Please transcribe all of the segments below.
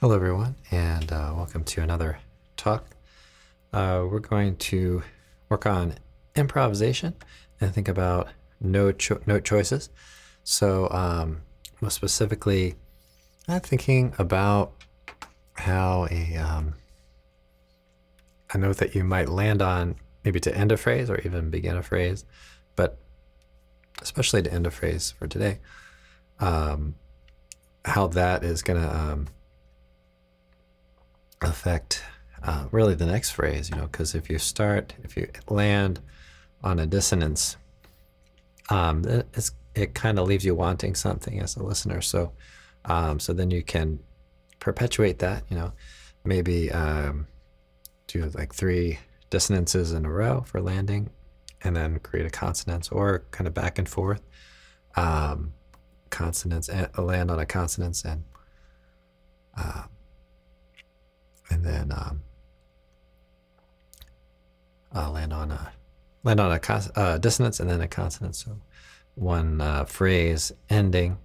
Hello everyone, and welcome to another talk. We're going to work on improvisation and think about note choices. So most specifically, I'm thinking about how a note that you might land on maybe to end a phrase or even begin a phrase, but especially to end a phrase for today, how that is going to affect really the next phrase, because if you land on a dissonance, it kind of leaves you wanting something as a listener. So so then you can perpetuate that, maybe do like 3 dissonances in a row for landing and then create a consonance, or kind of back and forth, consonants and land on a consonance and then land on a dissonance and then a consonant. So one phrase ending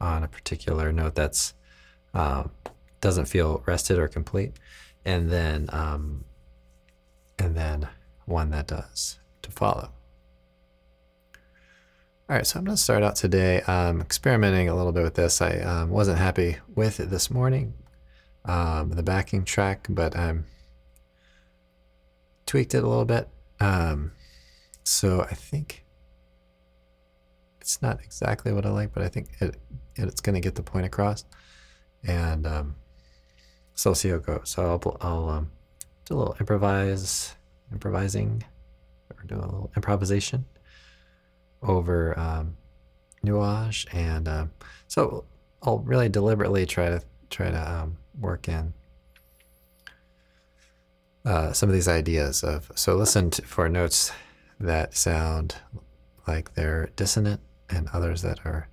on a particular note that's doesn't feel rested or complete, and then one that does to follow. All right, so I'm going to start out today experimenting a little bit with this. I wasn't happy with it this morning. The backing track, but I tweaked it a little bit. So I think it's not exactly what I like, but I think it's going to get the point across. And so we'll see how it goes. So I'll do a little improvising, or do a little improvisation over nuage, and so I'll really deliberately try to work in some of these ideas of, so listen for notes that sound like they're dissonant and others that are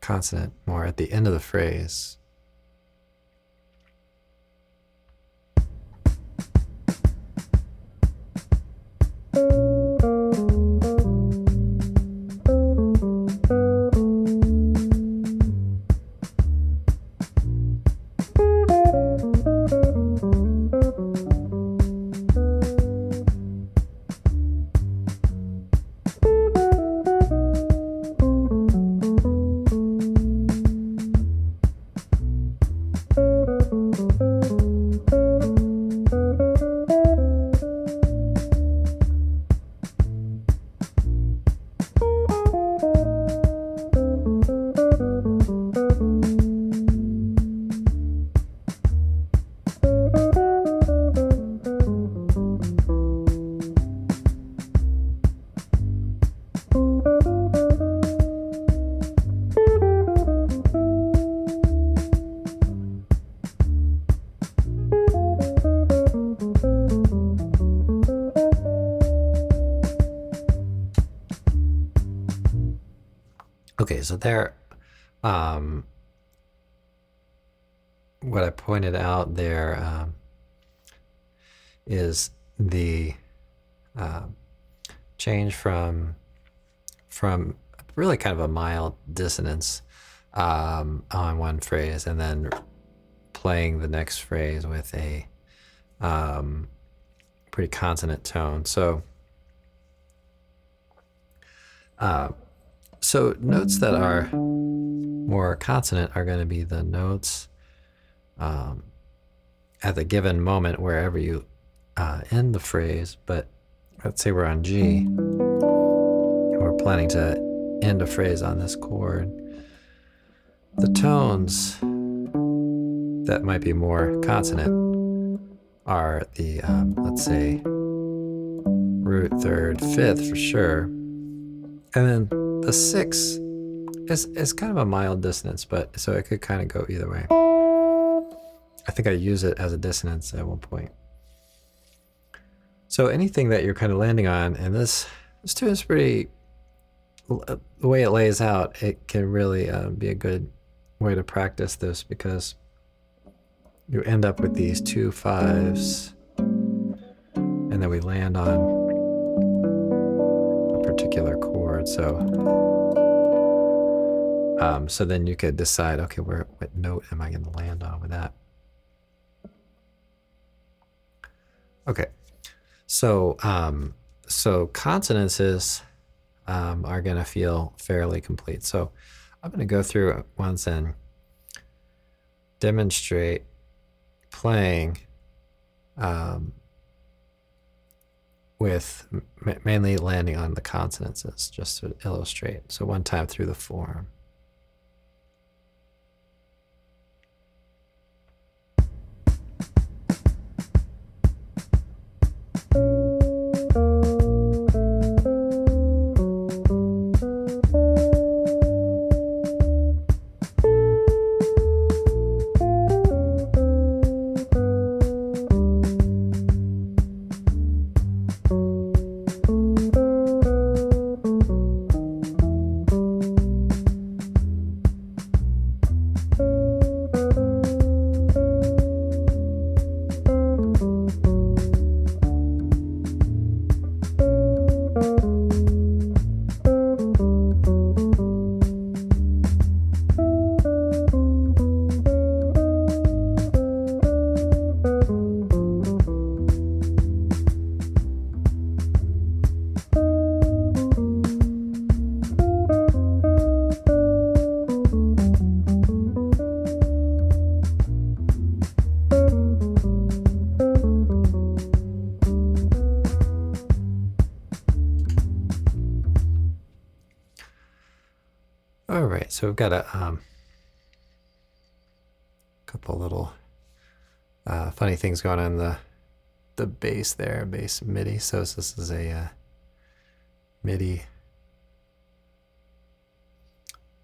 consonant more at the end of the phrase. Okay, so there, what I pointed out there is the change from really kind of a mild dissonance on one phrase, and then playing the next phrase with a pretty consonant tone. So. So notes that are more consonant are going to be the notes at the given moment wherever you end the phrase. But let's say we're on G. We're planning to end a phrase on this chord. The tones that might be more consonant are the, let's say, root, third, fifth for sure. And then the 6 is kind of a mild dissonance, but so it could kind of go either way. I think I use it as a dissonance at one point. So anything that you're kind of landing on, and this tune is pretty, the way it lays out, it can really be a good way to practice this, because you end up with these 2 5s, and then we land on particular chord. So So then you could decide, okay, what note am I going to land on with that? Okay, so consonances are going to feel fairly complete. So I'm going to go through once and demonstrate playing with mainly landing on the consonances, just to illustrate. So one time through the form. So we've got a couple little funny things going on in the bass there, bass MIDI. So this is a MIDI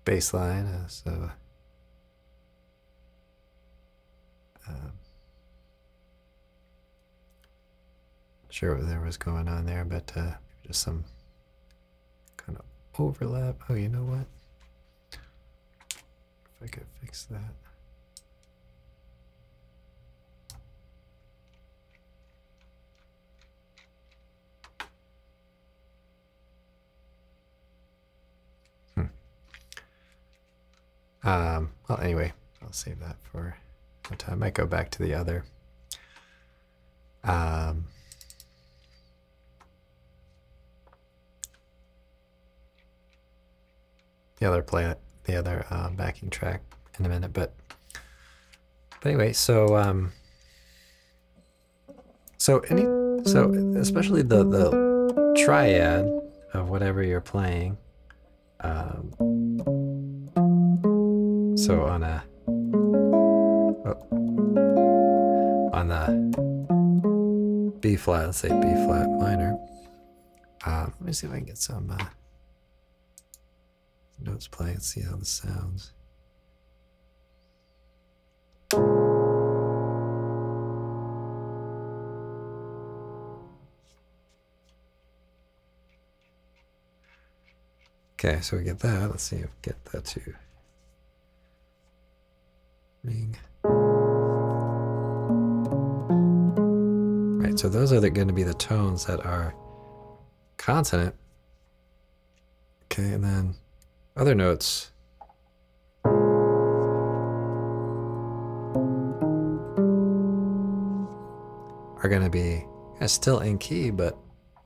bass line. Not sure what there was going on there, but just some kind of overlap. Oh, you know what? I could fix that. Well, anyway, I'll save that for a time. I might go back to the other. The other backing track in a minute, but anyway, so especially the triad of whatever you're playing, so on the B flat, let's say B flat minor. Let me see if I can get some notes playing. Let's see how this sounds. Okay, so we get that. Let's see if we get that to ring. Right, so those are going to be the tones that are consonant. Okay, and then other notes. Are going to be still in key, but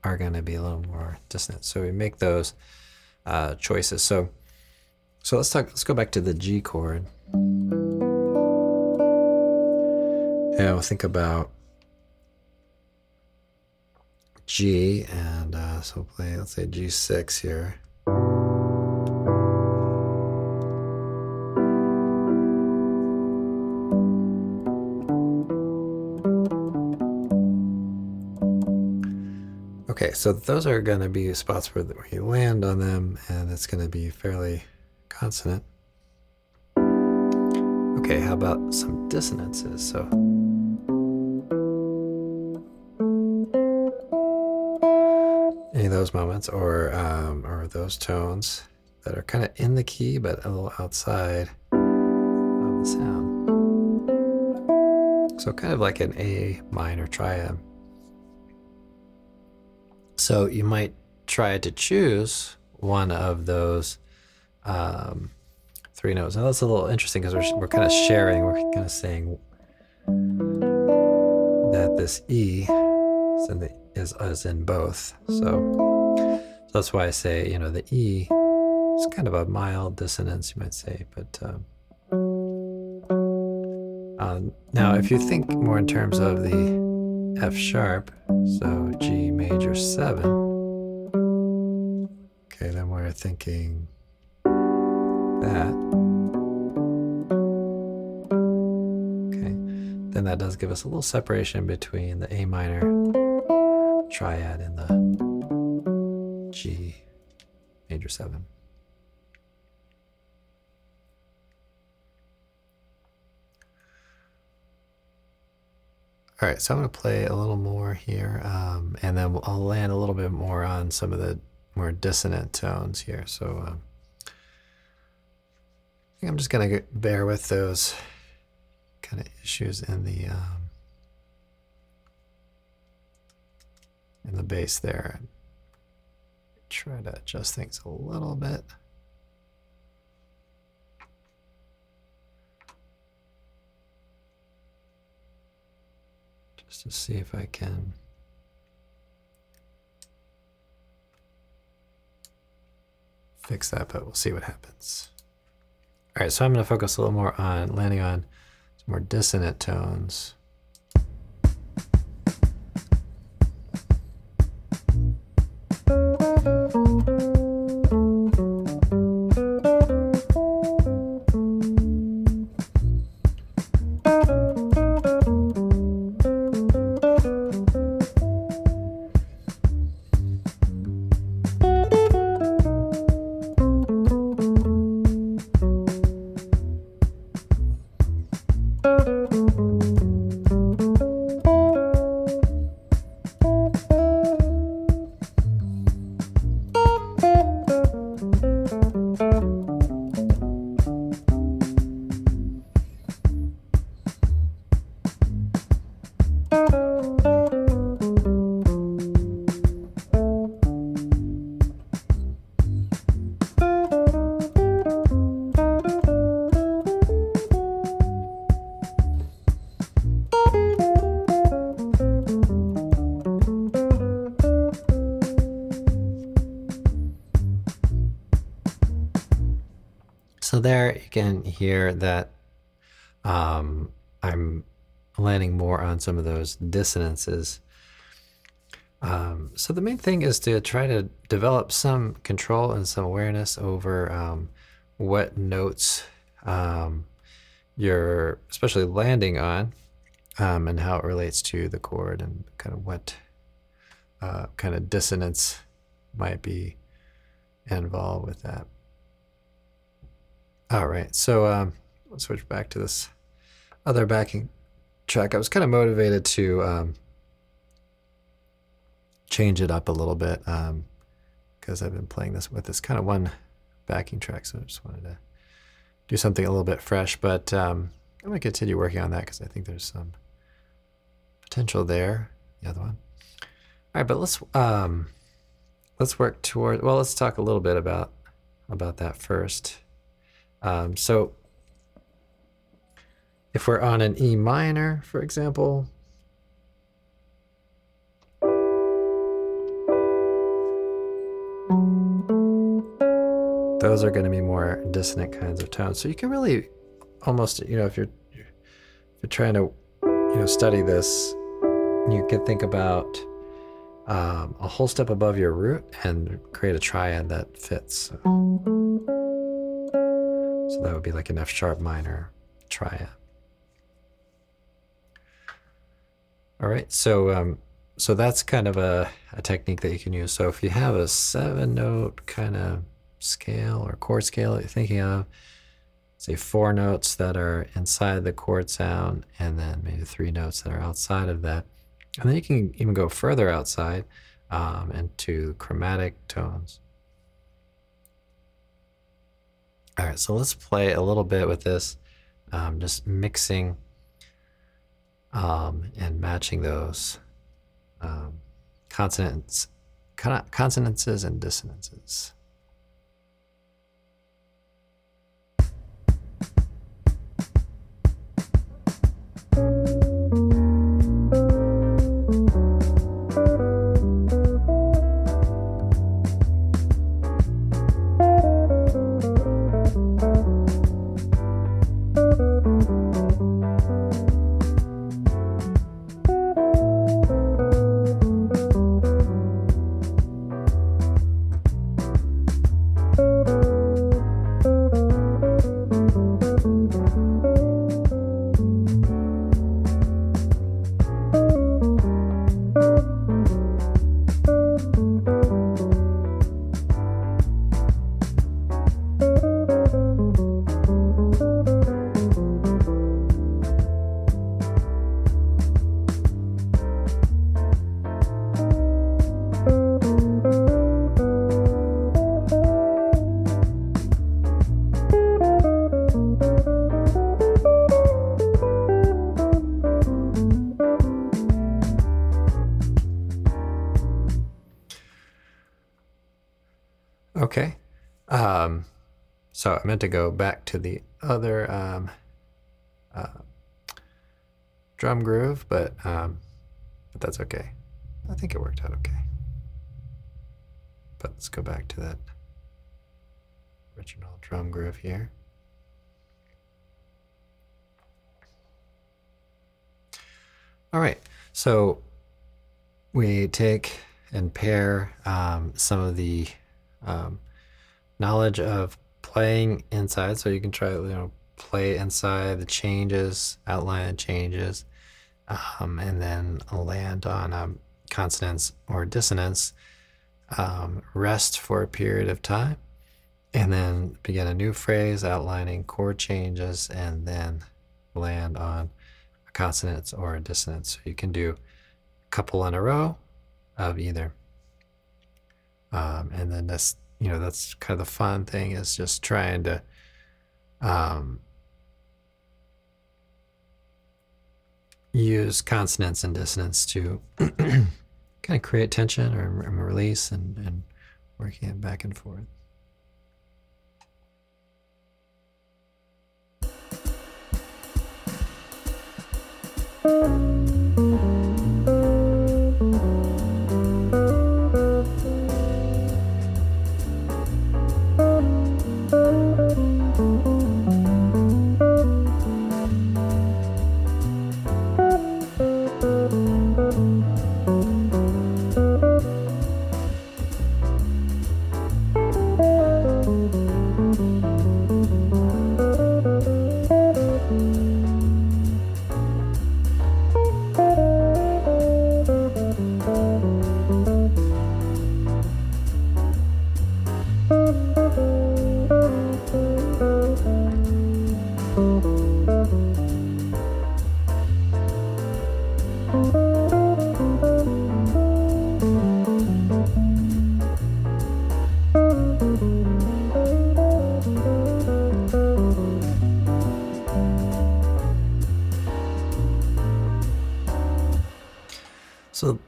are going to be a little more dissonant. So we make those choices. So let's go back to the G chord. And we'll think about G, and so we'll play, let's say G6 here. Okay, so those are going to be spots where you land on them, and it's going to be fairly consonant. Okay, how about some dissonances? So, any of those moments, or those tones that are kind of in the key but a little outside of the sound. So kind of like an A minor triad. So you might try to choose one of those Three notes. Now that's a little interesting because we're kind of sharing. We're kind of saying that this E is in, is in both. So that's why I say, you know, the E is kind of a mild dissonance, you might say. But now if you think more in terms of the F sharp, so G major 7, okay, then we're thinking that. Okay, then that does give us a little separation between the A minor triad and the G major 7. All right, so I'm going to play a little more here, and then I'll land a little bit more on some of the more dissonant tones here. So I think I'm just going to bear with those kind of issues in the bass there. Try to adjust things a little bit. Just to see if I can fix that, but we'll see what happens. All right, so I'm going to focus a little more on landing on some more dissonant tones. So there you can hear that I'm landing more on some of those dissonances. So the main thing is to try to develop some control and some awareness over what notes you're especially landing on and how it relates to the chord and kind of what kind of dissonance might be involved with that. All right, so let's switch back to this other backing track. I was kind of motivated to change it up a little bit because I've been playing this with this kind of one backing track, so I just wanted to do something a little bit fresh. But I'm going to continue working on that because I think there's some potential there. The other one. All right, but let's work toward. Well, let's talk a little bit about that first. So if we're on an E minor, for example, those are going to be more dissonant kinds of tones. So you can really almost, you know, if you're trying to, you know, study this, you can think about a whole step above your root and create a triad that fits. So that would be like an F sharp minor triad. All right, so so that's kind of a technique that you can use. So if you have a 7-note kind of scale or chord scale that you're thinking of, say 4 notes that are inside the chord sound and then maybe 3 notes that are outside of that. And then you can even go further outside into chromatic tones. All right, so let's play a little bit with this, just mixing and matching those consonances and dissonances. Okay. So I meant to go back to the other drum groove, but that's okay. I think it worked out okay. But let's go back to that original drum groove here. All right, so we take and pair some of the knowledge of playing inside. So you can try, play inside the changes, outline the changes, and then land on consonance or dissonance, rest for a period of time, and then begin a new phrase outlining chord changes, and then land on a consonance or a dissonance. So you can do a couple in a row of either. And then that's kind of the fun thing, is just trying to use consonance and dissonance to kind of create tension and release and working it back and forth.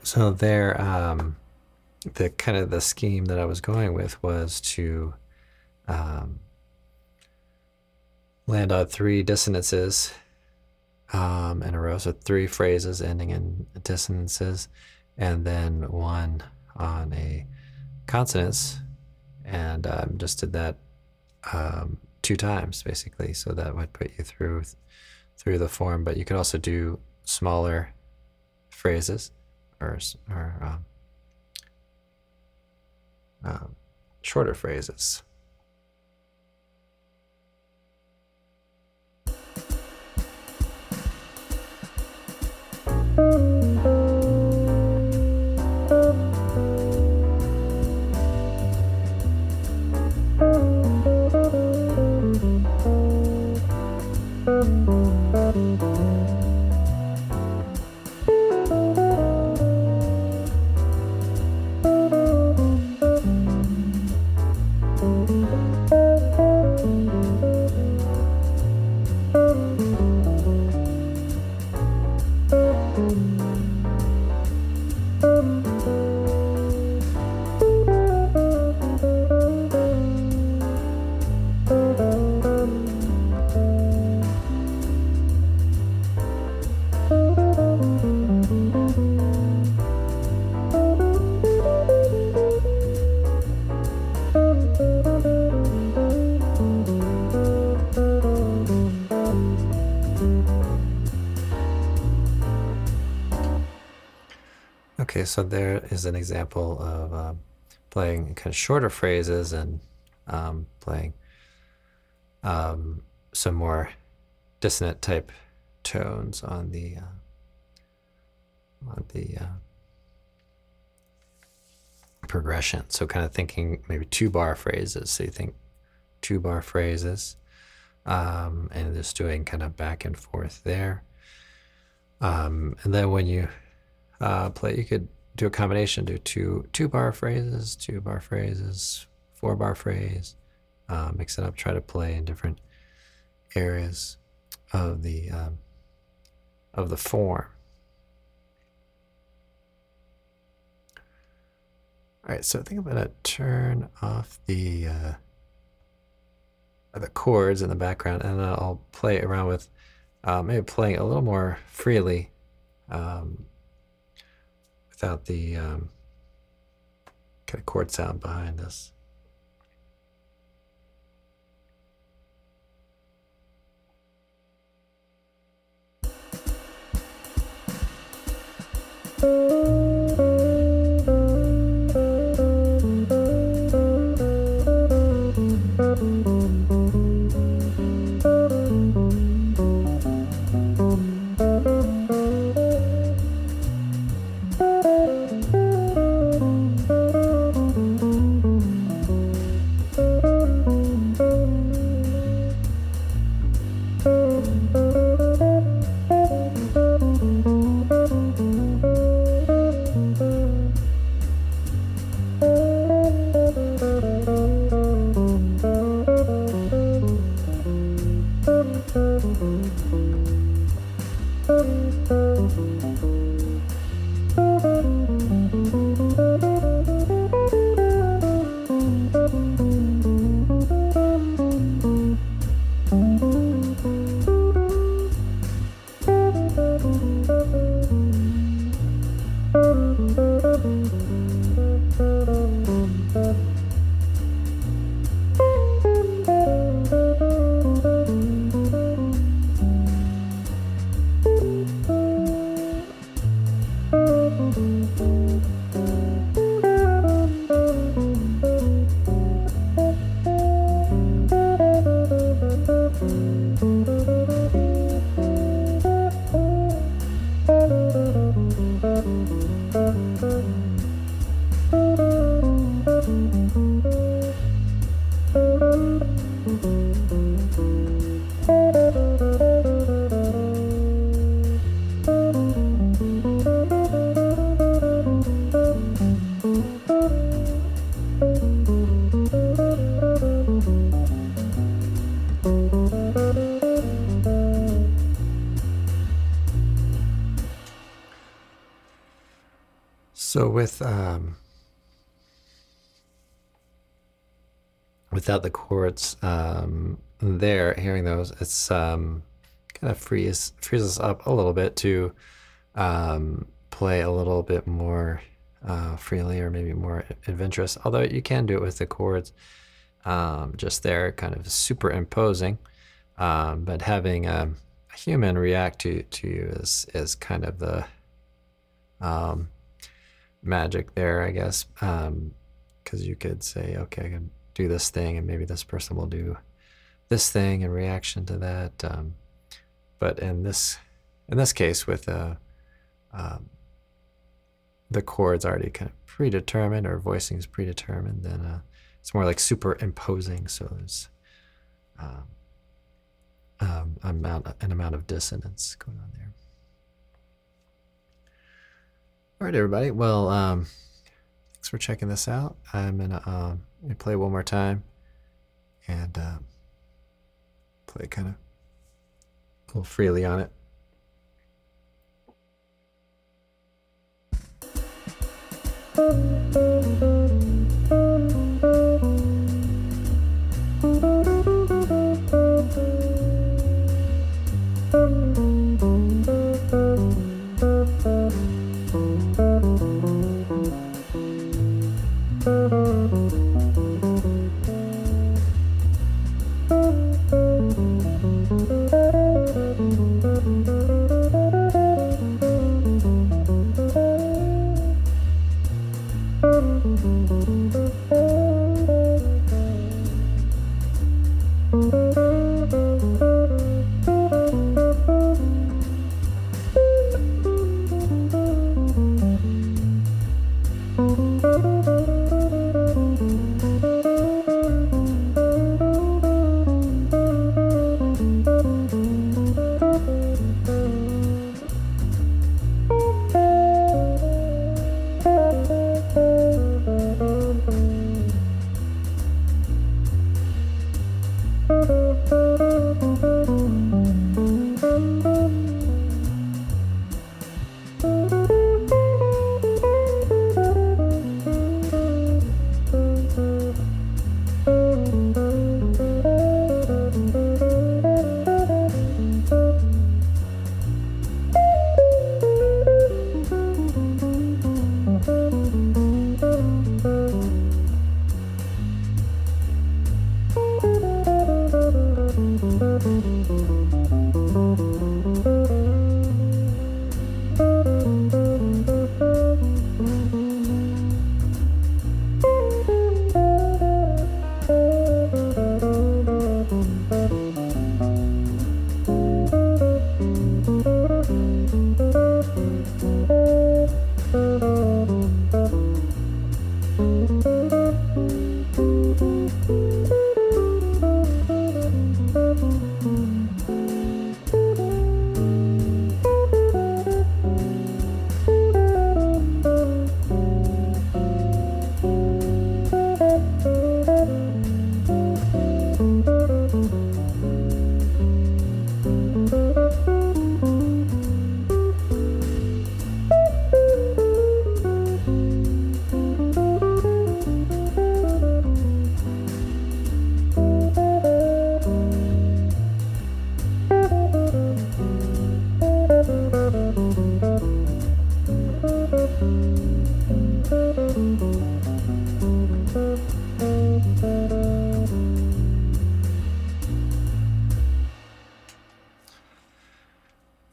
So there, the kind of the scheme that I was going with was to land on three dissonances in a row, so three phrases ending in dissonances, and then one on a consonance, and just did that 2 times basically. So that would put you through the form, but you could also do smaller phrases. Or shorter phrases. So there is an example of playing kind of shorter phrases and playing some more dissonant type tones on the progression. So kind of thinking maybe 2-bar phrases. So you think 2-bar phrases and just doing kind of back and forth there. And then when you play, you could do a combination, do two bar phrases, 4-bar phrase, mix it up, try to play in different areas of the form. All right, so I think I'm gonna turn off the chords in the background, and I'll play around with maybe playing a little more freely without the kind of chord sound behind us. So without the chords there, hearing those, it's kind of frees us up a little bit to play a little bit more freely, or maybe more adventurous. Although you can do it with the chords, just there, kind of superimposing, but having a human react to you is kind of the magic there, I guess, because you could say, okay, I can do this thing, and maybe this person will do this thing in reaction to that. But in this case, with the chords already kind of predetermined, or voicing is predetermined, then it's more like superimposing. So there's an amount of dissonance going on there. All right, everybody. Well, thanks for checking this out. I'm gonna play one more time and play kind of a little freely on it.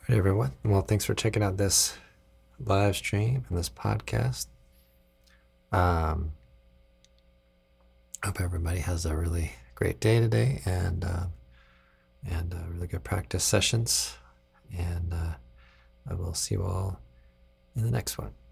All right, everyone. Well, thanks for checking out this live stream and this podcast. I hope everybody has a really great day today and really good practice sessions. And I will see you all in the next one.